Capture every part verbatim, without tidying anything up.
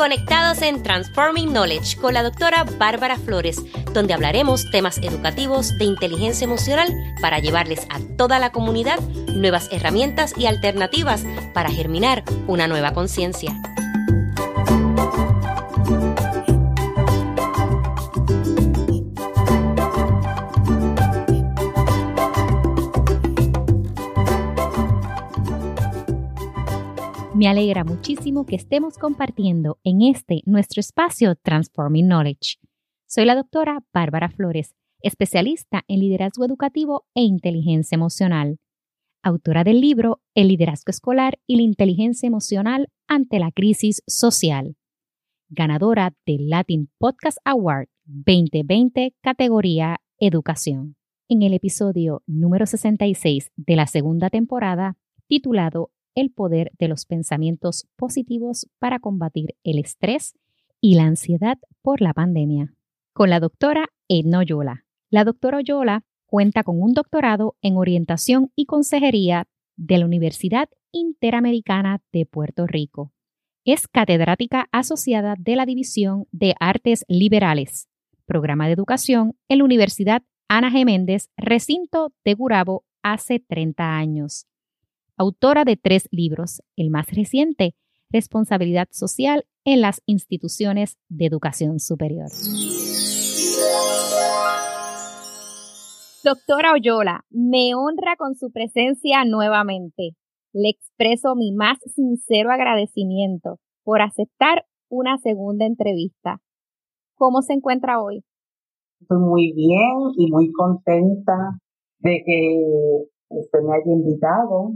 conectados en Transforming Knowledge con la doctora Bárbara Flores, donde hablaremos temas educativos de inteligencia emocional para llevarles a toda la comunidad nuevas herramientas y alternativas para germinar una nueva conciencia. Me alegra muchísimo que estemos compartiendo en este nuestro espacio Transforming Knowledge. Soy la doctora Bárbara Flores, especialista en liderazgo educativo e inteligencia emocional, autora del libro El liderazgo escolar y la inteligencia emocional ante la crisis social, ganadora del Latin Podcast Award veinte veinte categoría Educación. En el episodio número sesenta y seis de la segunda temporada, titulado El poder de los pensamientos positivos para combatir el estrés y la ansiedad por la pandemia, con la doctora Edna Oyola. La doctora Oyola cuenta con un doctorado en orientación y consejería de la Universidad Interamericana de Puerto Rico. Es catedrática asociada de la División de Artes Liberales, programa de educación en la Universidad Ana G. Méndez, recinto de Gurabo, hace treinta años. Autora de tres libros, el más reciente, Responsabilidad Social en las Instituciones de Educación Superior. Doctora Oyola, me honra con su presencia nuevamente. Le expreso mi más sincero agradecimiento por aceptar una segunda entrevista. ¿Cómo se encuentra hoy? Estoy muy bien y muy contenta de que usted me haya invitado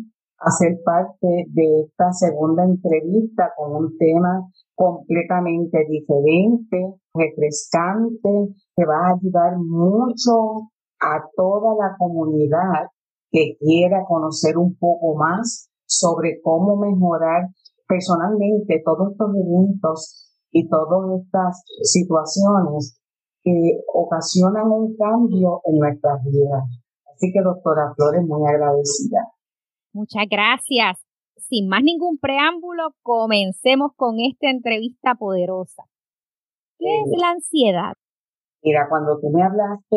hacer parte de esta segunda entrevista con un tema completamente diferente, refrescante, que va a ayudar mucho a toda la comunidad que quiera conocer un poco más sobre cómo mejorar personalmente todos estos eventos y todas estas situaciones que ocasionan un cambio en nuestras vidas. Así que, doctora Flores, muy agradecida. Muchas gracias. Sin más ningún preámbulo, comencemos con esta entrevista poderosa. ¿Qué eh, es la ansiedad? Mira, cuando tú me hablaste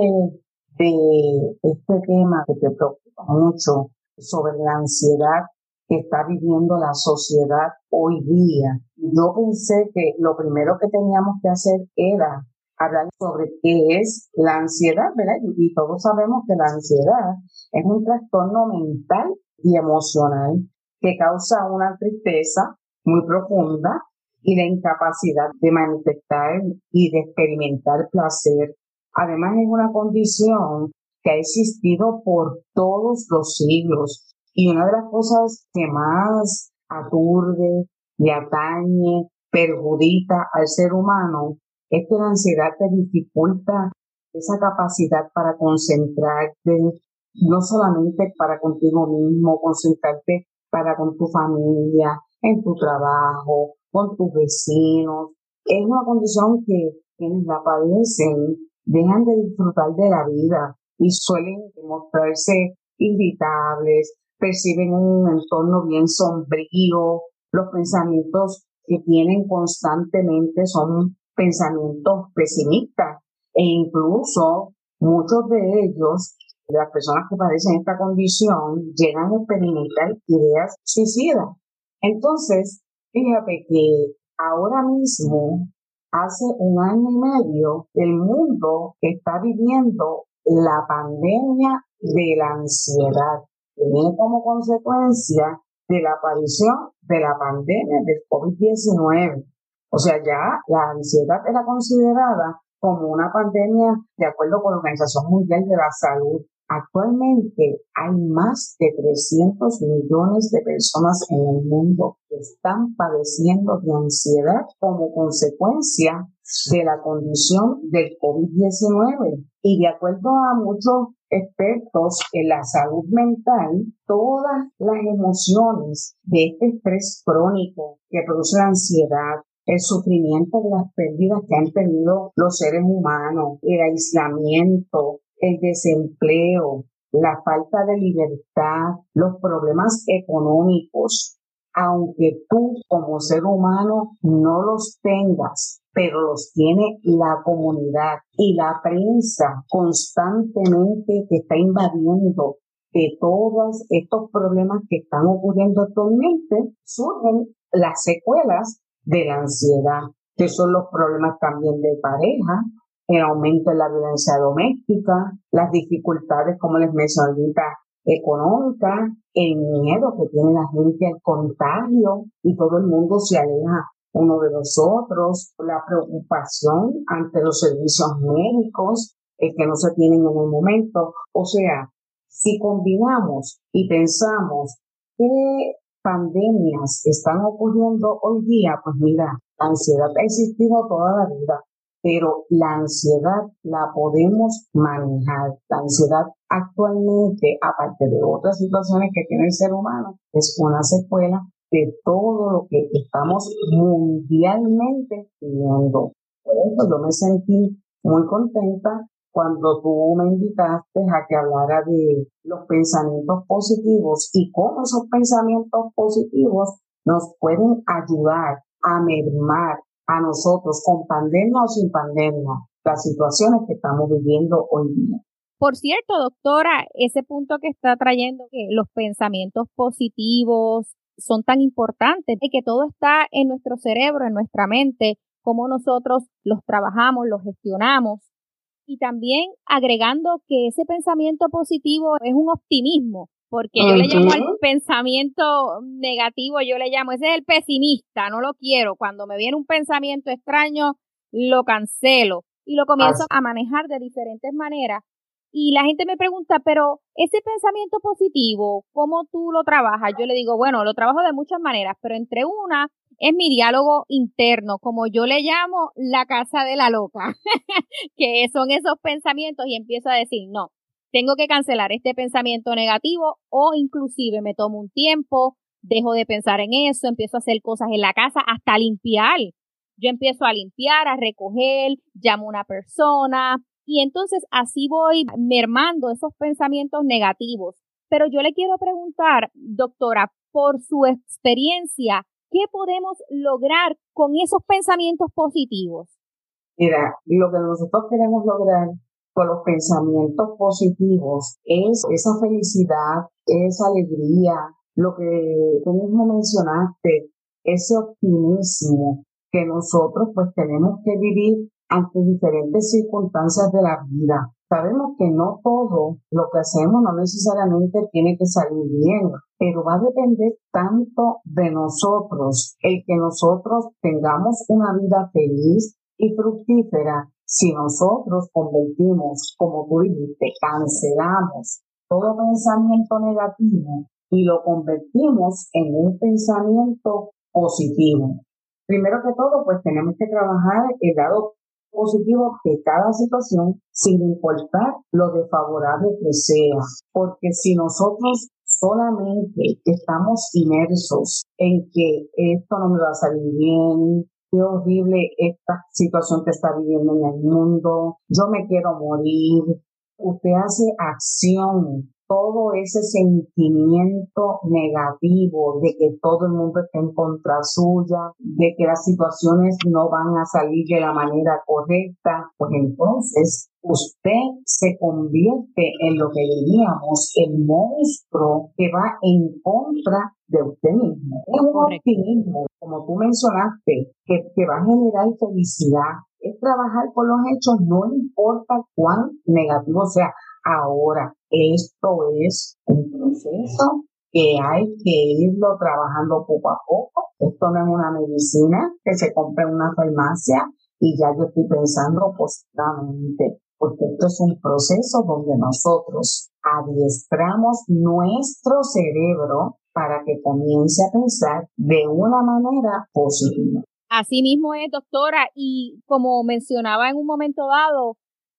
de este tema que te preocupa mucho sobre la ansiedad que está viviendo la sociedad hoy día, yo pensé que lo primero que teníamos que hacer era hablar sobre qué es la ansiedad, ¿verdad? Y todos sabemos que la ansiedad es un trastorno mental y emocional que causa una tristeza muy profunda y la incapacidad de manifestar y de experimentar placer. Además, es una condición que ha existido por todos los siglos y una de las cosas que más aturde, le atañe, perjudica al ser humano es que la ansiedad te dificulta esa capacidad para concentrarte, no solamente para contigo mismo, concentrarte para con tu familia, en tu trabajo, con tus vecinos. Es una condición que quienes la padecen dejan de disfrutar de la vida y suelen mostrarse irritables, perciben un entorno bien sombrío, los pensamientos que tienen constantemente son pensamientos pesimistas e incluso muchos de ellos, de las personas que padecen esta condición, llegan a experimentar ideas suicidas. Entonces, fíjate que ahora mismo, hace un año y medio, el mundo está viviendo la pandemia de la ansiedad, que viene como consecuencia de la aparición de la pandemia del COVID diecinueve. O sea, ya la ansiedad era considerada como una pandemia de acuerdo con la Organización Mundial de la Salud. Actualmente hay más de trescientos millones de personas en el mundo que están padeciendo de ansiedad como consecuencia de la condición del COVID diecinueve. Y de acuerdo a muchos expertos en la salud mental, todas las emociones de este estrés crónico que produce la ansiedad, el sufrimiento de las pérdidas que han tenido los seres humanos, el aislamiento, el desempleo, la falta de libertad, los problemas económicos, aunque tú como ser humano no los tengas, pero los tiene la comunidad y la prensa constantemente te está invadiendo de todos estos problemas que están ocurriendo actualmente. Surgen las secuelas de la ansiedad, que son los problemas también de pareja, el aumento de la violencia doméstica, las dificultades, como les mencioné ahorita, económicas, el miedo que tiene la gente al contagio y todo el mundo se aleja uno de los otros, la preocupación ante los servicios médicos eh, que no se tienen en el momento. O sea, si combinamos y pensamos qué pandemias están ocurriendo hoy día, pues mira, la ansiedad ha existido toda la vida, pero la ansiedad la podemos manejar. La ansiedad actualmente, aparte de otras situaciones que tiene el ser humano, es una secuela de todo lo que estamos mundialmente viviendo. Por eso yo me sentí muy contenta cuando tú me invitaste a que hablara de los pensamientos positivos y cómo esos pensamientos positivos nos pueden ayudar a mermar a nosotros, con pandemia o sin pandemia, las situaciones que estamos viviendo hoy día. Por cierto, doctora, ese punto que está trayendo, que los pensamientos positivos son tan importantes y que todo está en nuestro cerebro, en nuestra mente, cómo nosotros los trabajamos, los gestionamos. Y también agregando que ese pensamiento positivo es un optimismo, porque yo uh-huh. le llamo al pensamiento negativo, yo le llamo, ese es el pesimista, no lo quiero. Cuando me viene un pensamiento extraño, lo cancelo y lo comienzo ah. a manejar de diferentes maneras. Y la gente me pregunta, pero ese pensamiento positivo, ¿cómo tú lo trabajas? Yo le digo, bueno, lo trabajo de muchas maneras, pero entre una es mi diálogo interno, como yo le llamo la casa de la loca, que son esos pensamientos y empiezo a decir, no, tengo que cancelar este pensamiento negativo o inclusive me tomo un tiempo, dejo de pensar en eso, empiezo a hacer cosas en la casa, hasta limpiar. Yo empiezo a limpiar, a recoger, llamo a una persona y entonces así voy mermando esos pensamientos negativos. Pero yo le quiero preguntar, doctora, por su experiencia, ¿qué podemos lograr con esos pensamientos positivos? Mira, lo que nosotros queremos lograr con los pensamientos positivos es esa felicidad, esa alegría, lo que tú mismo mencionaste, ese optimismo que nosotros pues tenemos que vivir ante diferentes circunstancias de la vida. Sabemos que no todo lo que hacemos no necesariamente tiene que salir bien, pero va a depender tanto de nosotros, el que nosotros tengamos una vida feliz y fructífera. Si nosotros convertimos, como tú dijiste, cancelamos todo pensamiento negativo y lo convertimos en un pensamiento positivo. Primero que todo, pues tenemos que trabajar el lado positivo de cada situación, sin importar lo desfavorable que sea, porque si nosotros solamente estamos inmersos en que esto no me va a salir bien, qué horrible esta situación que está viviendo en el mundo, yo me quiero morir, usted hace acción, todo ese sentimiento negativo de que todo el mundo está en contra suya, de que las situaciones no van a salir de la manera correcta, pues entonces usted se convierte en lo que diríamos el monstruo que va en contra de usted mismo. Es un optimismo, como tú mencionaste, que, que va a generar felicidad. Es trabajar por los hechos, no importa cuán negativo sea. Ahora, esto es un proceso que hay que irlo trabajando poco a poco. Esto no es una medicina que se compra en una farmacia y ya yo estoy pensando positivamente, porque esto es un proceso donde nosotros adiestramos nuestro cerebro para que comience a pensar de una manera positiva. Así mismo es, doctora, y como mencionaba en un momento dado,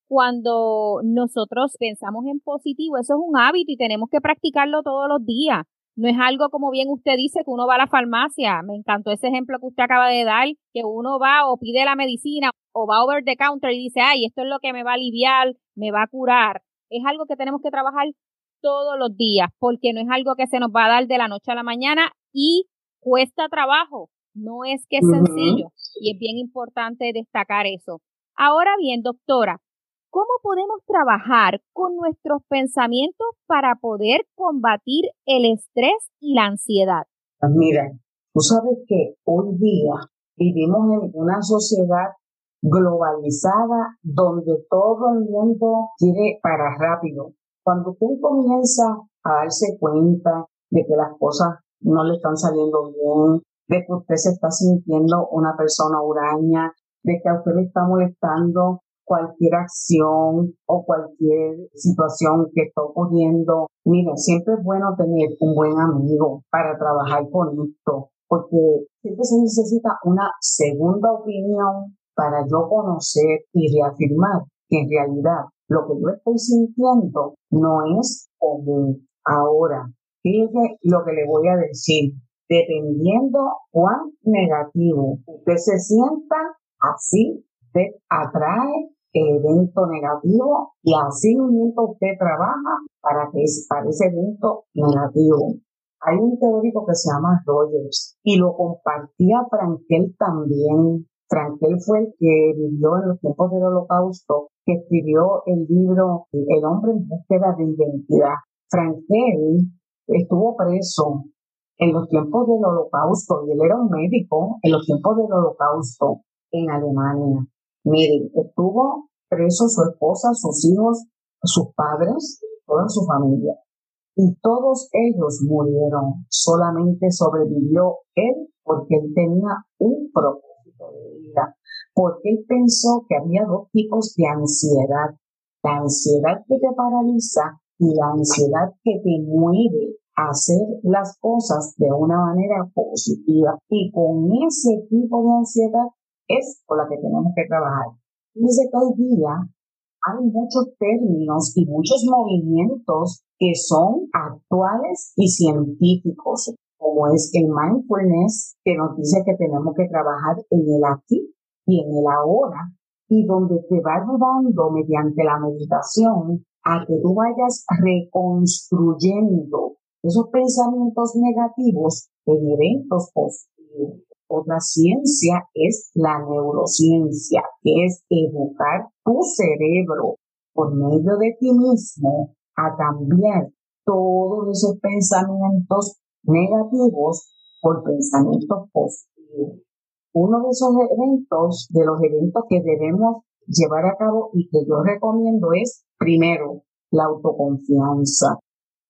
cuando nosotros pensamos en positivo, eso es un hábito y tenemos que practicarlo todos los días. No es algo, como bien usted dice, que uno va a la farmacia. Me encantó ese ejemplo que usted acaba de dar, que uno va o pide la medicina o va over the counter y dice, ay, esto es lo que me va a aliviar, me va a curar. Es algo que tenemos que trabajar todos los días, porque no es algo que se nos va a dar de la noche a la mañana y cuesta trabajo, no es que es uh-huh. sencillo, y es bien importante destacar eso. Ahora bien, doctora, ¿cómo podemos trabajar con nuestros pensamientos para poder combatir el estrés y la ansiedad? Mira, tú sabes que hoy día vivimos en una sociedad globalizada donde todo el mundo quiere parar rápido. Cuando usted comienza a darse cuenta de que las cosas no le están saliendo bien, de que usted se está sintiendo una persona huraña, de que a usted le está molestando cualquier acción o cualquier situación que está ocurriendo, mire, siempre es bueno tener un buen amigo para trabajar con esto, porque siempre se necesita una segunda opinión para yo conocer y reafirmar que en realidad lo que yo estoy sintiendo no es común. Ahora, fíjese lo que le voy a decir. Dependiendo cuán negativo usted se sienta, así usted atrae el evento negativo y así mismo usted trabaja para que para ese evento negativo. Hay un teórico que se llama Rogers y lo compartía Frankl también. Frankl fue el que vivió en los tiempos del Holocausto, que escribió el libro El hombre en búsqueda de identidad. Frankl estuvo preso en los tiempos del Holocausto y él era un médico en los tiempos del Holocausto en Alemania. Miren, estuvo preso su esposa, sus hijos, sus padres, toda su familia. Y todos ellos murieron. Solamente sobrevivió él porque él tenía un propósito de vida. Porque él pensó que había dos tipos de ansiedad. La ansiedad que te paraliza y la ansiedad que te mueve a hacer las cosas de una manera positiva. Y con ese tipo de ansiedad es con la que tenemos que trabajar. Desde que hoy día hay muchos términos y muchos movimientos que son actuales y científicos, como es el mindfulness, que nos dice que tenemos que trabajar en el aquí y en el ahora, y donde te va ayudando mediante la meditación a que tú vayas reconstruyendo esos pensamientos negativos en eventos positivos. Otra ciencia es la neurociencia, que es educar tu cerebro por medio de ti mismo a cambiar todos esos pensamientos negativos por pensamientos positivos. Uno de esos eventos, de los eventos que debemos llevar a cabo y que yo recomiendo es, primero, la autoconfianza.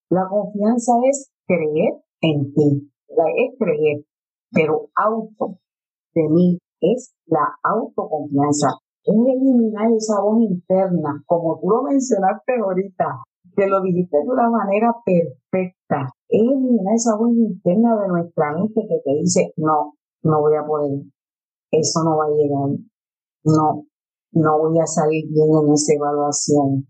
La confianza es creer en ti, la es creer. Pero auto de mí es la autoconfianza. Es eliminar esa voz interna, como tú lo mencionaste ahorita, que lo dijiste de una manera perfecta. Es eliminar esa voz interna de nuestra mente que te dice, no, no voy a poder, eso no va a llegar, no, no voy a salir bien en esa evaluación.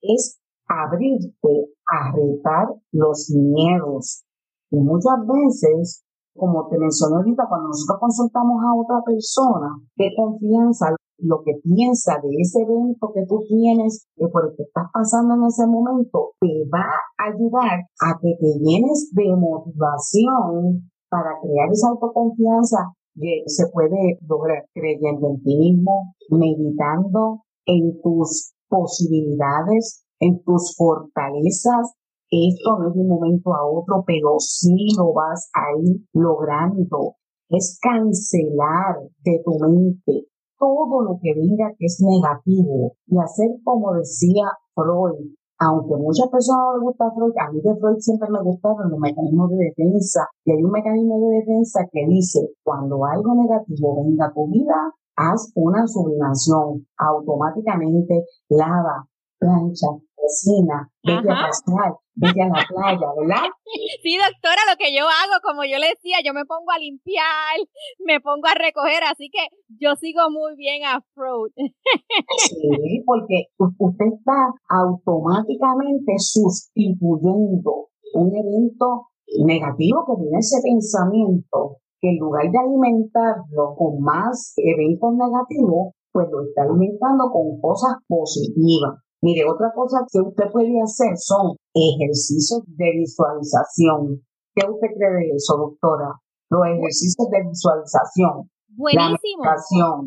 Es abrirte a retar los miedos. Y muchas veces, como te mencioné ahorita, cuando nosotros consultamos a otra persona de confianza, lo que piensa de ese evento que tú tienes, que por el que estás pasando en ese momento, te va a ayudar a que te llenes de motivación para crear esa autoconfianza que se puede lograr creyendo en ti mismo, meditando en tus posibilidades, en tus fortalezas. Esto no es de un momento a otro, pero sí lo vas a ir logrando. Es cancelar de tu mente todo lo que venga que es negativo y hacer como decía Freud. Aunque a muchas personas les gusta Freud, a mí de Freud siempre me gustaron los mecanismos de defensa. Y hay un mecanismo de defensa que dice, cuando algo negativo venga a tu vida, haz una sublimación. Automáticamente lava, plancha, cocina, vete a pasear, vete a la playa, ¿verdad? Sí, doctora, lo que yo hago, como yo le decía, yo me pongo a limpiar, me pongo a recoger, así que yo sigo muy bien a Freud. Sí, porque usted está automáticamente sustituyendo un evento negativo que tiene ese pensamiento, que en lugar de alimentarlo con más eventos negativos, pues lo está alimentando con cosas positivas. Mire, otra cosa que usted puede hacer son ejercicios de visualización. ¿Qué usted cree de eso, doctora? los ejercicios de visualización, buenísimo, la meditación.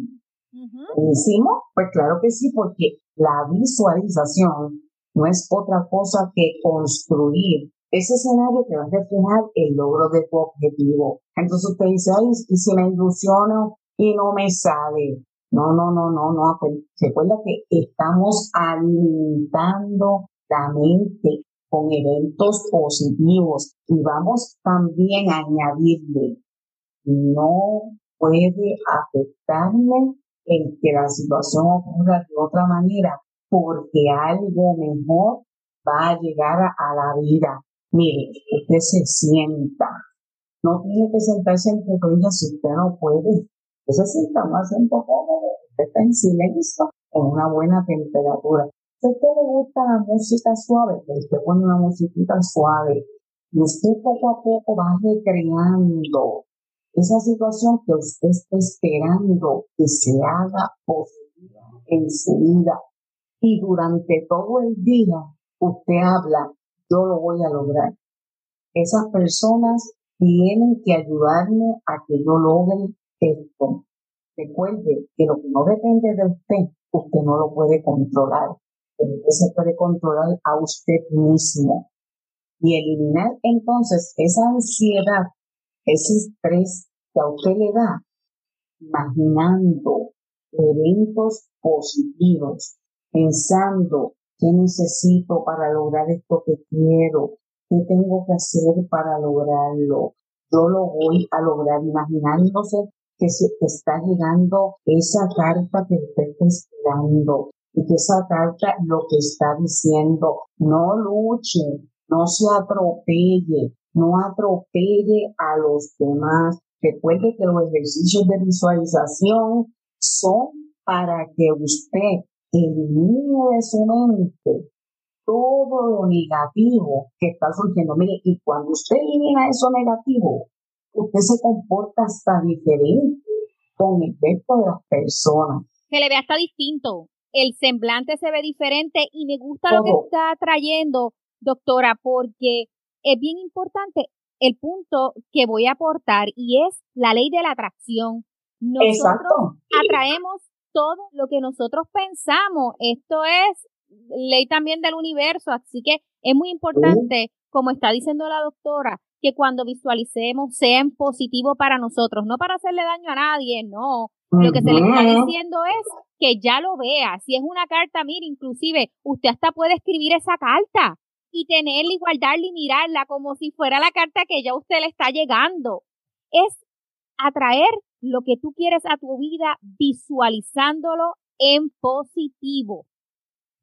Uh-huh. ¿Buenísimo? Pues claro que sí, porque la visualización no es otra cosa que construir ese escenario que va a reflejar el logro de tu objetivo. Entonces usted dice, ay, y si me ilusiono y no me sale. No, no, no, no, no. Recuerda que estamos alimentando la mente con eventos positivos y vamos también a añadirle, no puede afectarme el que la situación ocurra de otra manera, porque algo mejor va a llegar a, a la vida. Mire, usted se sienta. No tiene que sentarse en tu silla si usted no puede. Usted se sienta en un asiento cómodo, usted está en silencio, en una buena temperatura. Si a usted le gusta la música suave, usted pone una musiquita suave y usted poco a poco va recreando esa situación que usted está esperando que se haga positiva en su vida. Y durante todo el día, usted habla, yo lo voy a lograr. Esas personas tienen que ayudarme a que yo logre esto. Recuerde que lo que no depende de usted, usted no lo puede controlar. Pero usted se puede controlar a usted mismo. Y eliminar entonces esa ansiedad, ese estrés que a usted le da, imaginando eventos positivos, pensando qué necesito para lograr esto que quiero, qué tengo que hacer para lograrlo. Yo lo voy a lograr, imaginándose que se está llegando esa carta que usted está esperando y que esa carta lo que está diciendo, no luche, no se atropelle, no atropelle a los demás. Recuerde que los ejercicios de visualización son para que usted elimine de su mente todo lo negativo que está surgiendo. Mire, y cuando usted elimina eso negativo, usted se comporta hasta diferente con el resto de las personas. Se le ve hasta distinto, el semblante se ve diferente y me gusta todo lo que está trayendo, doctora, porque es bien importante el punto que voy a aportar y es la ley de la atracción. Nosotros Exacto. atraemos todo lo que nosotros pensamos. Esto es ley también del universo, así que es muy importante, como está diciendo la doctora, que cuando visualicemos sea en positivo para nosotros, no para hacerle daño a nadie, no. Lo que se le está diciendo es que ya lo vea. Si es una carta, mire, inclusive usted hasta puede escribir esa carta y tenerla y guardarla y mirarla como si fuera la carta que ya a usted le está llegando. Es atraer lo que tú quieres a tu vida visualizándolo en positivo.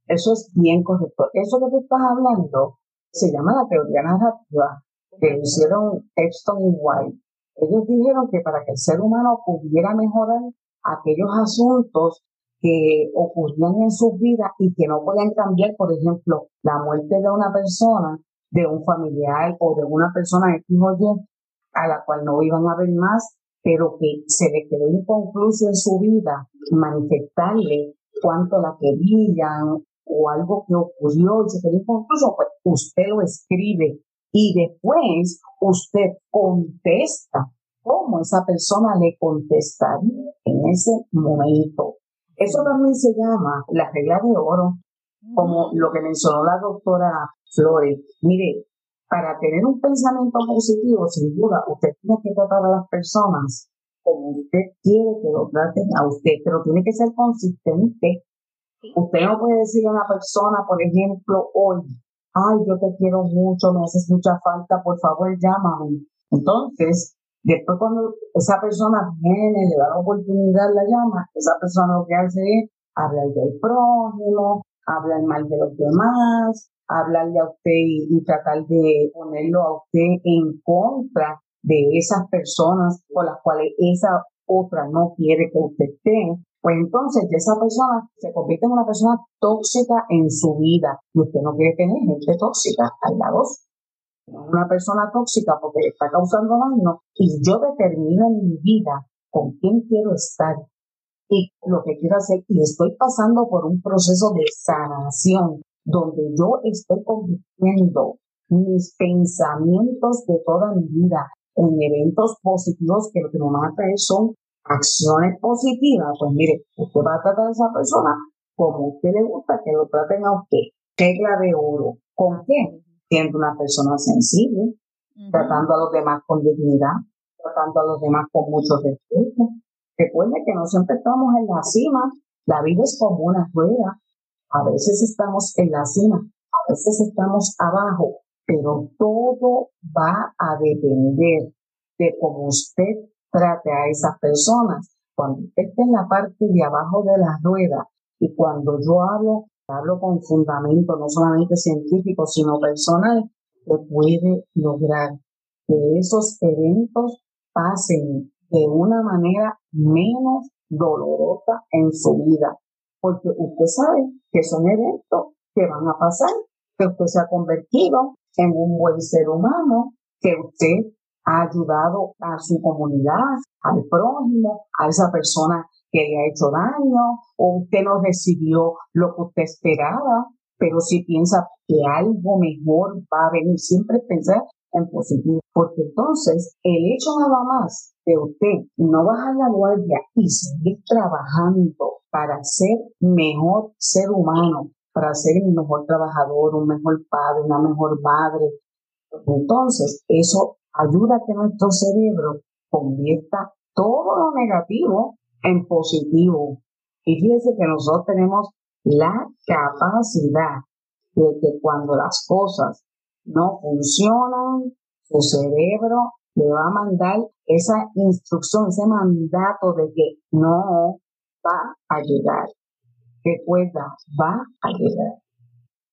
Eso es bien correcto. Eso que tú estás hablando se llama la teoría narrativa que hicieron Epston y White. Ellos dijeron que para que el ser humano pudiera mejorar aquellos asuntos que ocurrían en sus vidas y que no podían cambiar, por ejemplo, la muerte de una persona, de un familiar o de una persona X o Y, a la cual no iban a ver más, pero que se le quedó inconcluso en su vida, manifestarle cuánto la querían o algo que ocurrió y se quedó inconcluso, pues usted lo escribe y después usted contesta cómo esa persona le contestaría en ese momento. Eso también se llama la regla de oro, como lo que mencionó la doctora Flores. Mire, para tener un pensamiento positivo, sin duda, usted tiene que tratar a las personas como usted quiere que lo traten a usted, pero tiene que ser consistente. Usted no puede decirle a una persona, por ejemplo, hoy, ay, yo te quiero mucho, me haces mucha falta, por favor, llámame. Entonces, después cuando esa persona viene, le da la oportunidad, la llama, esa persona lo que hace es hablar del prójimo, hablar mal de los demás, hablarle a usted y, y tratar de ponerlo a usted en contra de esas personas con las cuales esa otra no quiere que usted esté, pues entonces esa persona se convierte en una persona tóxica en su vida y usted no quiere tener gente tóxica al lado. Una persona tóxica porque le está causando daño y yo determino en mi vida con quién quiero estar y lo que quiero hacer y estoy pasando por un proceso de sanación donde yo estoy convirtiendo mis pensamientos de toda mi vida, en eventos positivos que lo que nos van a traer son acciones positivas, pues mire, usted va a tratar a esa persona como a usted le gusta que lo traten a usted. Regla de oro. ¿Con qué? Siendo una persona sensible, uh-huh. tratando a los demás con dignidad, tratando a los demás con mucho respeto. Recuerde que no siempre estamos en la cima. La vida es como una rueda. A veces estamos en la cima, a veces estamos abajo, pero todo va a depender de cómo usted trate a esas personas. Cuando usted está en la parte de abajo de la rueda, y cuando yo hablo, hablo con fundamento, no solamente científico, sino personal, que puede lograr que esos eventos pasen de una manera menos dolorosa en su vida. Porque usted sabe que son eventos que van a pasar, que usted se ha convertido en un buen ser humano, que usted ha ayudado a su comunidad, al prójimo, a esa persona que le ha hecho daño, o usted no recibió lo que usted esperaba, pero si piensa que algo mejor va a venir, siempre pensar en positivo, porque entonces el hecho nada más de usted no bajar la guardia y seguir trabajando para ser mejor ser humano, para ser un mejor trabajador, un mejor padre, una mejor madre, entonces eso ayuda a que nuestro cerebro convierta todo lo negativo en positivo. Y fíjense que nosotros tenemos la capacidad de que cuando las cosas no funcionan, su cerebro le va a mandar esa instrucción, ese mandato de que no va a llegar. Recuerda, va a llegar.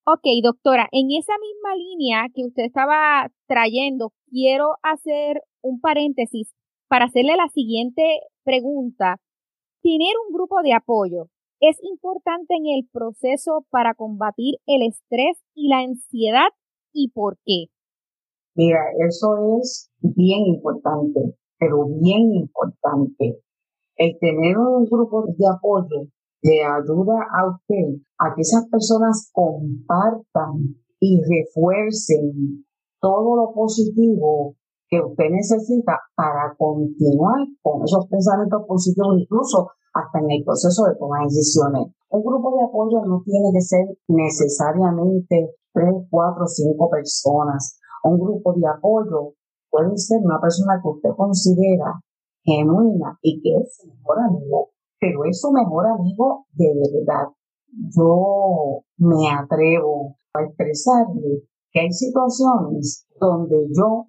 Ok, doctora, en esa misma línea que usted estaba trayendo, quiero hacer un paréntesis para hacerle la siguiente pregunta. Tener un grupo de apoyo es importante en el proceso para combatir el estrés y la ansiedad, ¿y por qué? Mira, eso es bien importante, pero bien importante. El tener un grupo de apoyo le ayuda a usted a que esas personas compartan y refuercen todo lo positivo que usted necesita para continuar con esos pensamientos positivos, incluso hasta en el proceso de tomar decisiones. Un grupo de apoyo no tiene que ser necesariamente tres, cuatro, cinco personas. Un grupo de apoyo puede ser una persona que usted considera genuina y que es su mejor amigo, pero es su mejor amigo de verdad. Yo me atrevo a expresarle que hay situaciones donde yo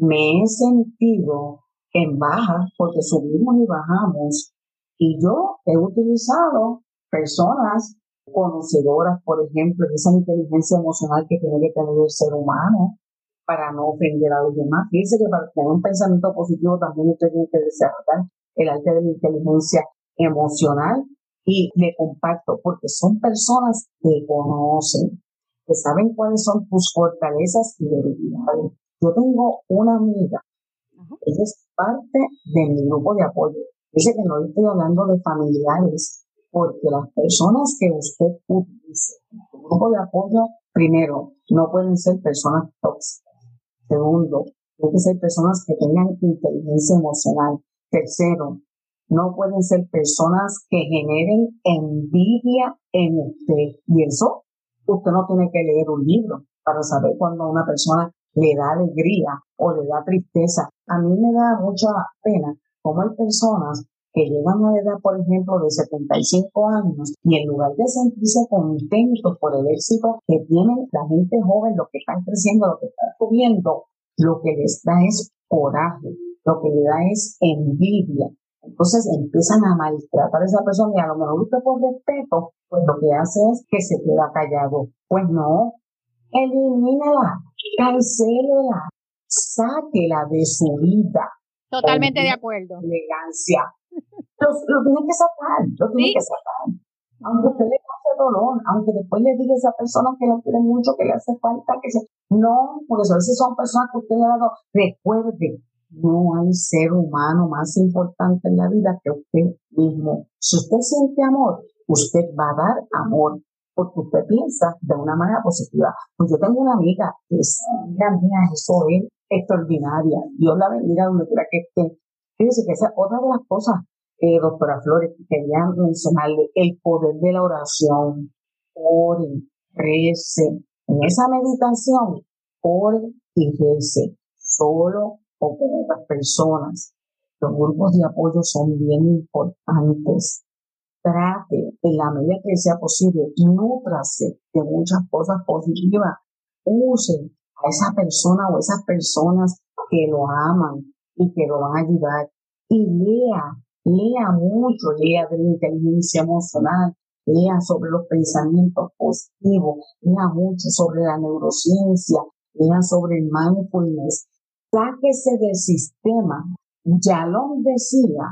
me he sentido en baja, porque subimos y bajamos, y yo he utilizado personas conocedoras, por ejemplo, de esa inteligencia emocional que tiene que tener el ser humano para no ofender a los demás. Fíjense que para tener un pensamiento positivo también usted tiene que desarrollar el arte de la inteligencia emocional, y le comparto, porque son personas que conocen, que saben cuáles son tus fortalezas y debilidades. Yo tengo una amiga, ella es parte de mi grupo de apoyo. Dice que no le estoy hablando de familiares, porque las personas que usted utilice en el grupo de apoyo, primero, no pueden ser personas tóxicas. Segundo, tienen que ser personas que tengan inteligencia emocional. Tercero, no pueden ser personas que generen envidia en usted. Y eso, usted no tiene que leer un libro para saber cuando una persona le da alegría o le da tristeza. A mí me da mucha pena cómo hay personas que llegan a la edad, por ejemplo, de setenta y cinco años, y en lugar de sentirse contentos por el éxito que tienen la gente joven, lo que están creciendo, lo que están subiendo, lo que les da es coraje, lo que le da es envidia. Entonces empiezan a maltratar a esa persona, y a lo mejor usted por respeto, pues lo que hace es que se queda callado. Pues no, elimínala, cancélela, sáquela de su vida. Totalmente de acuerdo. Elegancia. Lo, lo tiene que sacar, lo tiene ¿Sí? que sacar. Aunque usted le cause dolor, aunque después le diga a esa persona que lo quiere mucho, que le hace falta, que se... No, porque a veces son personas que usted le ha dado. Recuerde, no hay ser humano más importante en la vida que usted mismo. Si usted siente amor, usted va a dar amor, porque usted piensa de una manera positiva. Pues yo tengo una amiga que es amiga mía, eso es extraordinaria. Dios la bendiga donde quiera que esté. Fíjense que esa es otra de las cosas, eh, doctora Flores, que quería mencionarle, el poder de la oración. Oren, recen. En esa meditación, oren y recen, solo o con otras personas. Los grupos de apoyo son bien importantes. Trate, en la medida que sea posible, nútrase de muchas cosas positivas. Use a esa persona o esas personas que lo aman y que lo van a ayudar. Y lea, lea mucho, lea de la inteligencia emocional, lea sobre los pensamientos positivos, lea mucho sobre la neurociencia, lea sobre el mindfulness. Sáquese del sistema. Yalón decía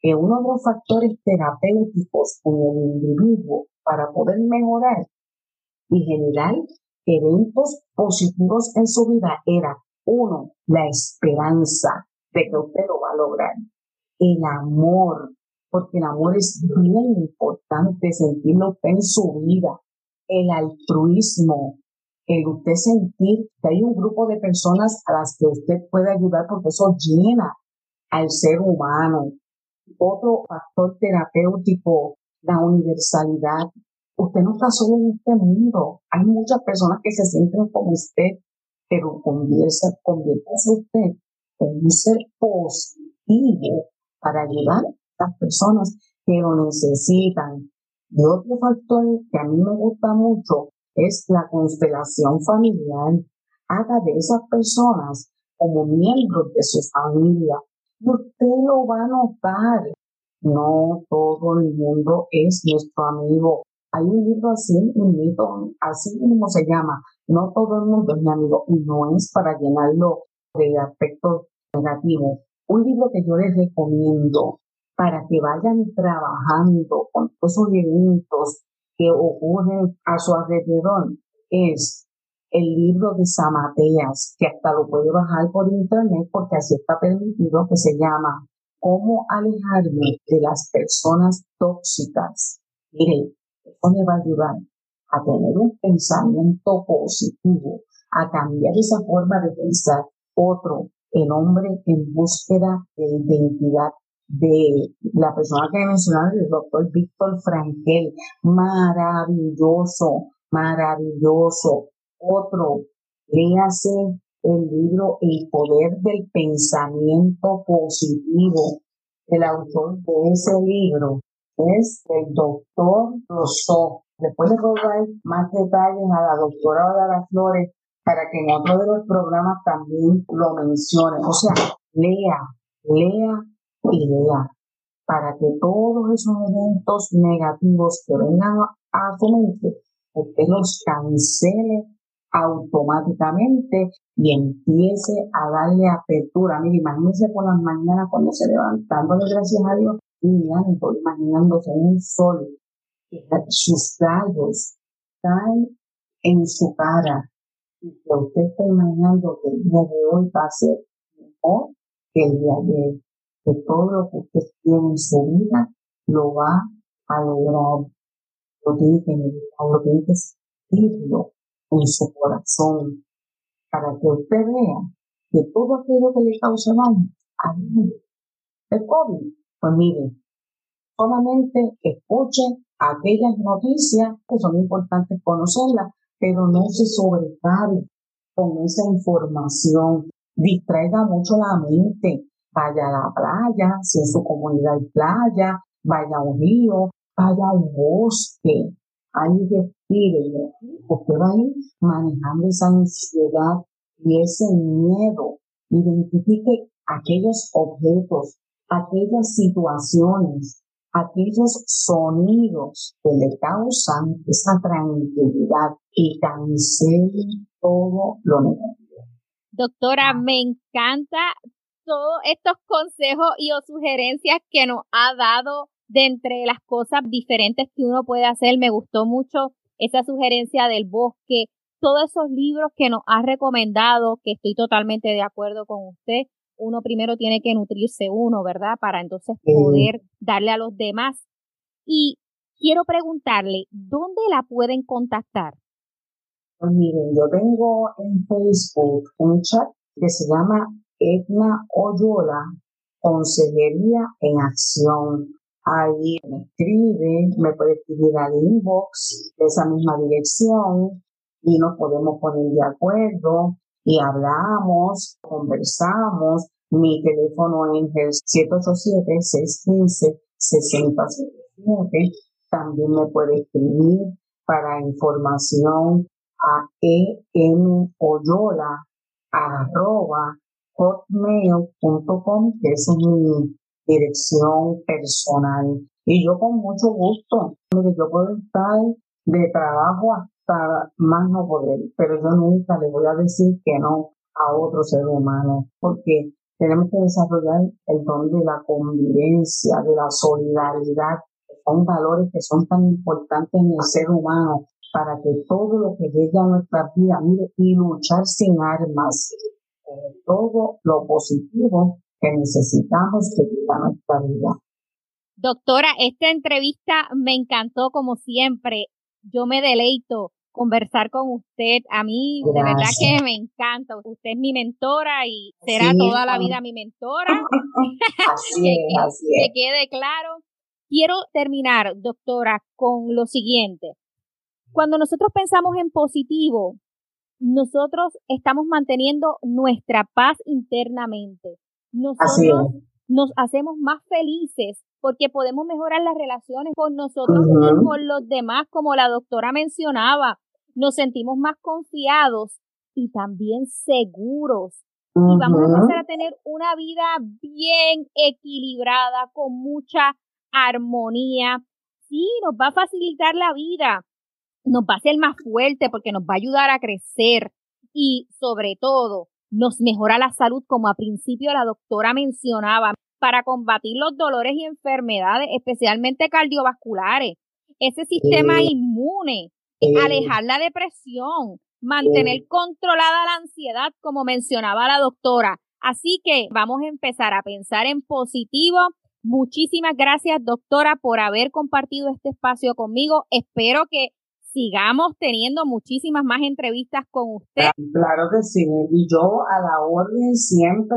que uno de los factores terapéuticos en el individuo para poder mejorar y generar eventos positivos en su vida era, uno, la esperanza de que usted lo va a lograr. El amor, porque el amor es bien importante sentirlo usted en su vida. El altruismo, el usted sentir que hay un grupo de personas a las que usted puede ayudar, porque eso llena al ser humano. Otro factor terapéutico, la universalidad. Usted no está solo en este mundo. Hay muchas personas que se sienten como usted, pero conviértase usted en un ser positivo para ayudar a las personas que lo necesitan. Y otro factor que a mí me gusta mucho es la constelación familiar. Haga de esas personas como miembros de su familia. Y usted lo va a notar. No todo el mundo es nuestro amigo. Hay un libro así, un mito, así mismo se llama. No todo el mundo es mi amigo. Y no es para llenarlo de aspectos negativos. Un libro que yo les recomiendo para que vayan trabajando con esos eventos que ocurren a su alrededor es el libro de Samateas, que hasta lo puede bajar por internet porque así está permitido, que se llama ¿Cómo alejarme de las personas tóxicas? Mire, esto me va a ayudar a tener un pensamiento positivo, a cambiar esa forma de pensar. Otro, El hombre en búsqueda de identidad, de la persona que mencionaron, el doctor Viktor Frankl. Maravilloso, maravilloso. Otro, léase el libro El Poder del Pensamiento Positivo. El autor de ese libro es el doctor Rosso. Después le voy a dar más detalles a la doctora Bárbara Flores para que en otro de los programas también lo mencione. O sea, lea, lea y lea para que todos esos eventos negativos que vengan a su mente, usted los cancele automáticamente y empiece a darle apertura. Mire, imagínense por las mañanas cuando se levantan, dándole gracias a Dios y mirando, imaginándose en un sol, sus rayos caen en su cara y que usted está imaginando que el día de hoy va a ser mejor que el día de ayer, que todo lo que usted tiene en su vida lo va a lograr. Lo tiene que meditar, lo tiene que sentirlo en su corazón para que usted vea que todo aquello que le causa daño a mí, el COVID, pues mire, solamente escuche aquellas noticias que son importantes conocerlas, pero no se sobrecargue con esa información. Distraiga mucho la mente. Vaya a la playa, si en su comunidad hay playa, vaya a un río, vaya a un bosque, ahí despídele. Usted va a ir manejando esa ansiedad y ese miedo. Identifique aquellos objetos, aquellas situaciones, aquellos sonidos que le causan esa tranquilidad y cancele todo lo negativo. Doctora, me encanta todos estos consejos y o sugerencias que nos ha dado. De entre las cosas diferentes que uno puede hacer, me gustó mucho esa sugerencia del bosque, todos esos libros que nos ha recomendado, que estoy totalmente de acuerdo con usted. Uno primero tiene que nutrirse uno, ¿verdad? Para entonces poder darle a los demás. Y quiero preguntarle, ¿dónde la pueden contactar? Pues miren, yo tengo en Facebook un chat que se llama Edna Oyola Consejería en Acción. Ahí me escribe, me puede escribir al inbox de esa misma dirección y nos podemos poner de acuerdo y hablamos, conversamos. Mi teléfono es el siete ocho siete, seis uno cinco, seis cero siete. También me puede escribir para información a e m oyola arroba hotmail punto com, que esa es mi dirección personal. Y yo con mucho gusto, mire, yo puedo estar de trabajo hasta más no poder, pero yo nunca le voy a decir que no a otro ser humano, porque tenemos que desarrollar el don de la convivencia, de la solidaridad, que son valores que son tan importantes en el ser humano, para que todo lo que llegue a nuestra vida, mire, y luchar sin armas, eh, todo lo positivo que necesitamos que llegue a nuestra vida. Doctora, esta entrevista me encantó como siempre. Yo me deleito conversar con usted. A mí, gracias, de verdad que me encanta. Usted es mi mentora y será sí, toda la vida mi mentora. Así es, que, así es. Que quede claro. Quiero terminar, doctora, con lo siguiente. Cuando nosotros pensamos en positivo, nosotros estamos manteniendo nuestra paz internamente. Nosotros nos hacemos más felices porque podemos mejorar las relaciones con nosotros uh-huh. y con los demás, como la doctora mencionaba. Nos sentimos más confiados y también seguros. Uh-huh. Y vamos a empezar a tener una vida bien equilibrada, con mucha armonía. Sí, nos va a facilitar la vida. Nos va a hacer más fuerte porque nos va a ayudar a crecer y, sobre todo, nos mejora la salud, como a principio la doctora mencionaba, para combatir los dolores y enfermedades, especialmente cardiovasculares, ese sistema sí. inmune, sí. alejar la depresión, mantener sí. controlada la ansiedad, como mencionaba la doctora. Así que vamos a empezar a pensar en positivo. Muchísimas gracias, doctora, por haber compartido este espacio conmigo. Espero que sigamos teniendo muchísimas más entrevistas con usted. Claro que sí, y yo a la orden siempre.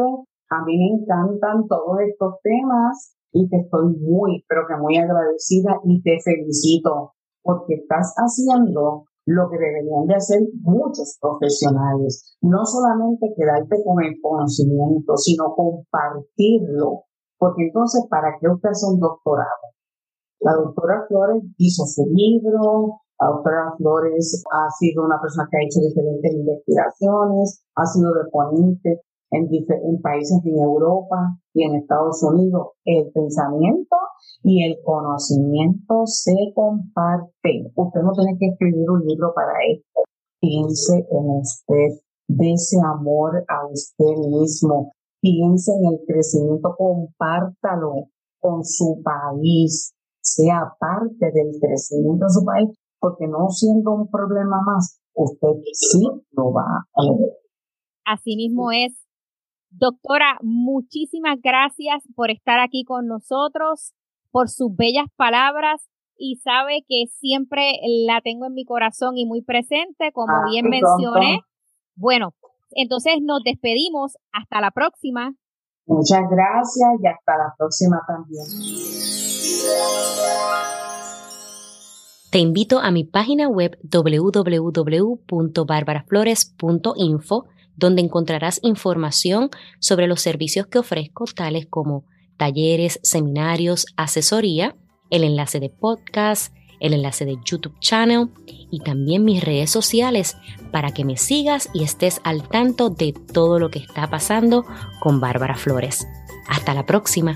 A mí me encantan todos estos temas y te estoy muy, pero que muy agradecida y te felicito porque estás haciendo lo que deberían de hacer muchos profesionales. No solamente quedarte con el conocimiento, sino compartirlo, porque entonces, ¿para qué usted hace un doctorado? La doctora Flores hizo su libro. La doctora Flores ha sido una persona que ha hecho diferentes investigaciones, ha sido ponente en, difer- en países en Europa y en Estados Unidos. El pensamiento y el conocimiento se comparten. Usted no tiene que escribir un libro para esto. Piense en usted, dese amor a usted mismo, piense en el crecimiento, compártalo con su país, sea parte del crecimiento de su país. Porque no siendo un problema más, usted sí lo va a ver. Así mismo es. Doctora, muchísimas gracias por estar aquí con nosotros, por sus bellas palabras, y sabe que siempre la tengo en mi corazón y muy presente, como ah, bien mencioné. Pronto. Bueno, entonces nos despedimos. Hasta la próxima. Muchas gracias y hasta la próxima también. Te invito a mi página web doble u doble u doble u punto barbaraflores punto info, donde encontrarás información sobre los servicios que ofrezco, tales como talleres, seminarios, asesoría, el enlace de podcast, el enlace de YouTube channel y también mis redes sociales para que me sigas y estés al tanto de todo lo que está pasando con Bárbara Flores. Hasta la próxima.